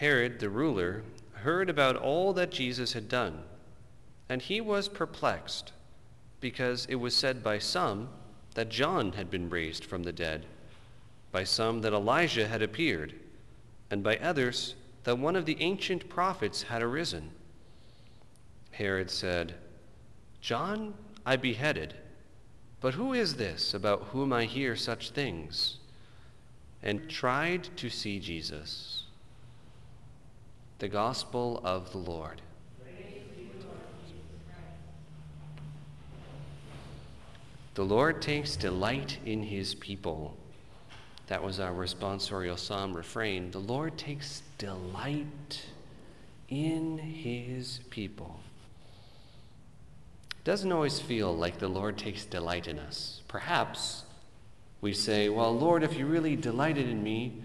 Herod, the ruler, heard about all that Jesus had done, and he was perplexed, because it was said by some that John had been raised from the dead, by some that Elijah had appeared, and by others that one of the ancient prophets had arisen. Herod said, "John I beheaded, but who is this about whom I hear such things?" and tried to see Jesus. The Gospel of the Lord. The Lord takes delight in his people. That was our responsorial psalm refrain. The Lord takes delight in his people. It doesn't always feel like the Lord takes delight in us. Perhaps we say, well, Lord, if you really delighted in me,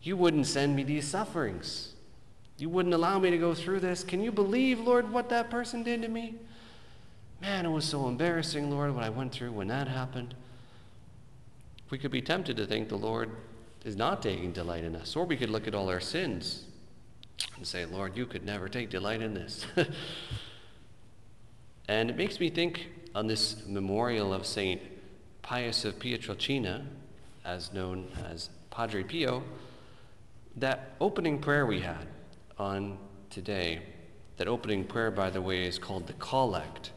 you wouldn't send me these sufferings. You wouldn't allow me to go through this. Can you believe, Lord, what that person did to me? Man, it was so embarrassing, Lord, what I went through when that happened. We could be tempted to think the Lord is not taking delight in us. Or we could look at all our sins and say, Lord, you could never take delight in this. And it makes me think on this memorial of St. Pius of Pietrelcina, as known as Padre Pio, that opening prayer we had on today. That opening prayer, by the way, is called the Collect.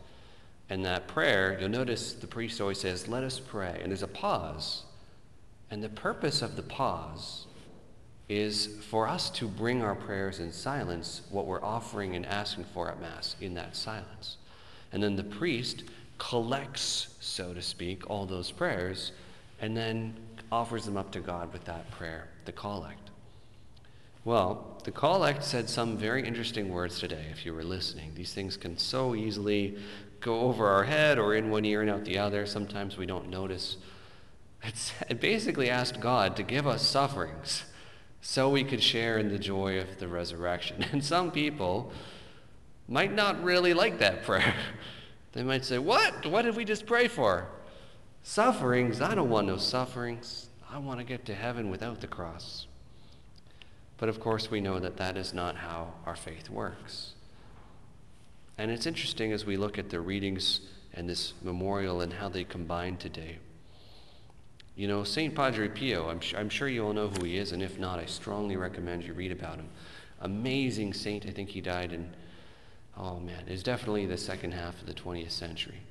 And that prayer, you'll notice the priest always says, let us pray. And there's a pause. And the purpose of the pause is for us to bring our prayers in silence, what we're offering and asking for at Mass in that silence. And then the priest collects, so to speak, all those prayers and then offers them up to God with that prayer, the collect. Well, the collect said some very interesting words today, if you were listening. These things can so easily go over our head or in one ear and out the other. Sometimes we don't notice. It basically asked God to give us sufferings so we could share in the joy of the resurrection. And some people might not really like that prayer. They might say, what? What did we just pray for? Sufferings? I don't want no sufferings. I want to get to heaven without the cross. But of course we know that that is not how our faith works. And it's interesting as we look at the readings and this memorial and how they combine today. You know, St. Padre Pio, I'm sure you all know who he is, and if not, I strongly recommend you read about him. Amazing saint. I think he died in it was definitely the second half of the 20th century.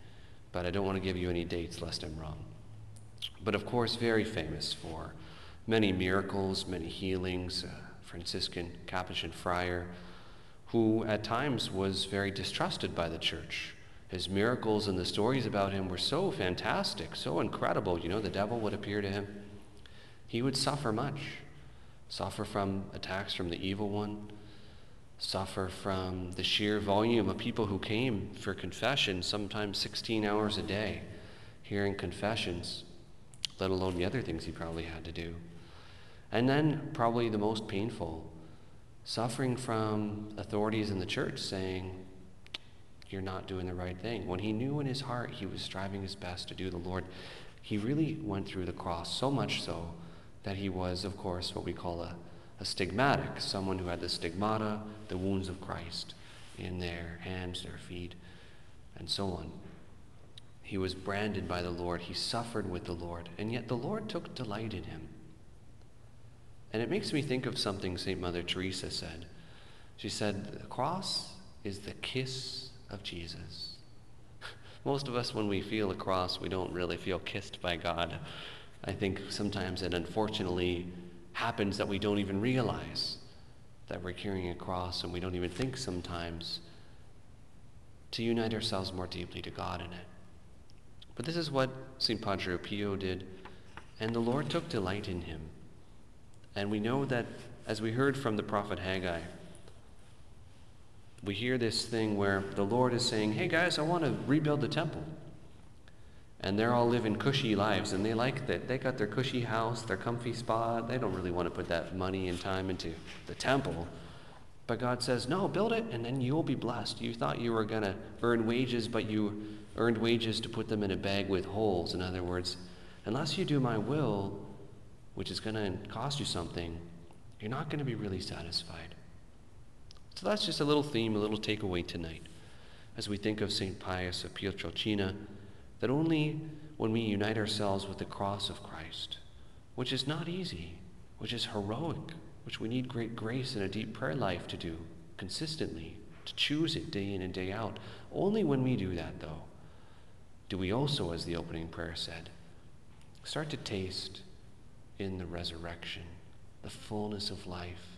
But I don't want to give you any dates lest I'm wrong. But of course, very famous for many miracles, many healings, Franciscan Capuchin friar, who at times was very distrusted by the church. His miracles and the stories about him were so fantastic, so incredible. You know, the devil would appear to him. He would suffer much. Suffer from attacks from the evil one. Suffer from the sheer volume of people who came for confession, sometimes 16 hours a day, hearing confessions, let alone the other things he probably had to do. And then, probably the most painful, suffering from authorities in the church saying, you're not doing the right thing. When he knew in his heart he was striving his best to do the Lord, he really went through the cross, so much so that he was, of course, what we call a stigmatic, someone who had the stigmata, the wounds of Christ in their hands, their feet, and so on. He was branded by the Lord. He suffered with the Lord, and yet the Lord took delight in him. And it makes me think of something St. Mother Teresa said. She said, the cross is the kiss of Jesus. Most of us, when we feel a cross, we don't really feel kissed by God. I think sometimes it unfortunately happens that we don't even realize that we're carrying a cross, and we don't even think sometimes to unite ourselves more deeply to God in it. But this is what St. Padre Pio did, and the Lord took delight in him. And we know that, as we heard from the prophet Haggai, we hear this thing where the Lord is saying, hey guys, I want to rebuild the temple. And they're all living cushy lives, and they like that. They got their cushy house, their comfy spa. They don't really want to put that money and time into the temple. But God says, no, build it, and then you'll be blessed. You thought you were going to earn wages, but you earned wages to put them in a bag with holes. In other words, unless you do my will, which is going to cost you something, you're not going to be really satisfied. So that's just a little theme, a little takeaway tonight, as we think of St. Pius of Pietrelcina, that only when we unite ourselves with the cross of Christ, which is not easy, which is heroic, which we need great grace and a deep prayer life to do consistently, to choose it day in and day out. Only when we do that, though, do we also, as the opening prayer said, start to taste in the resurrection the fullness of life,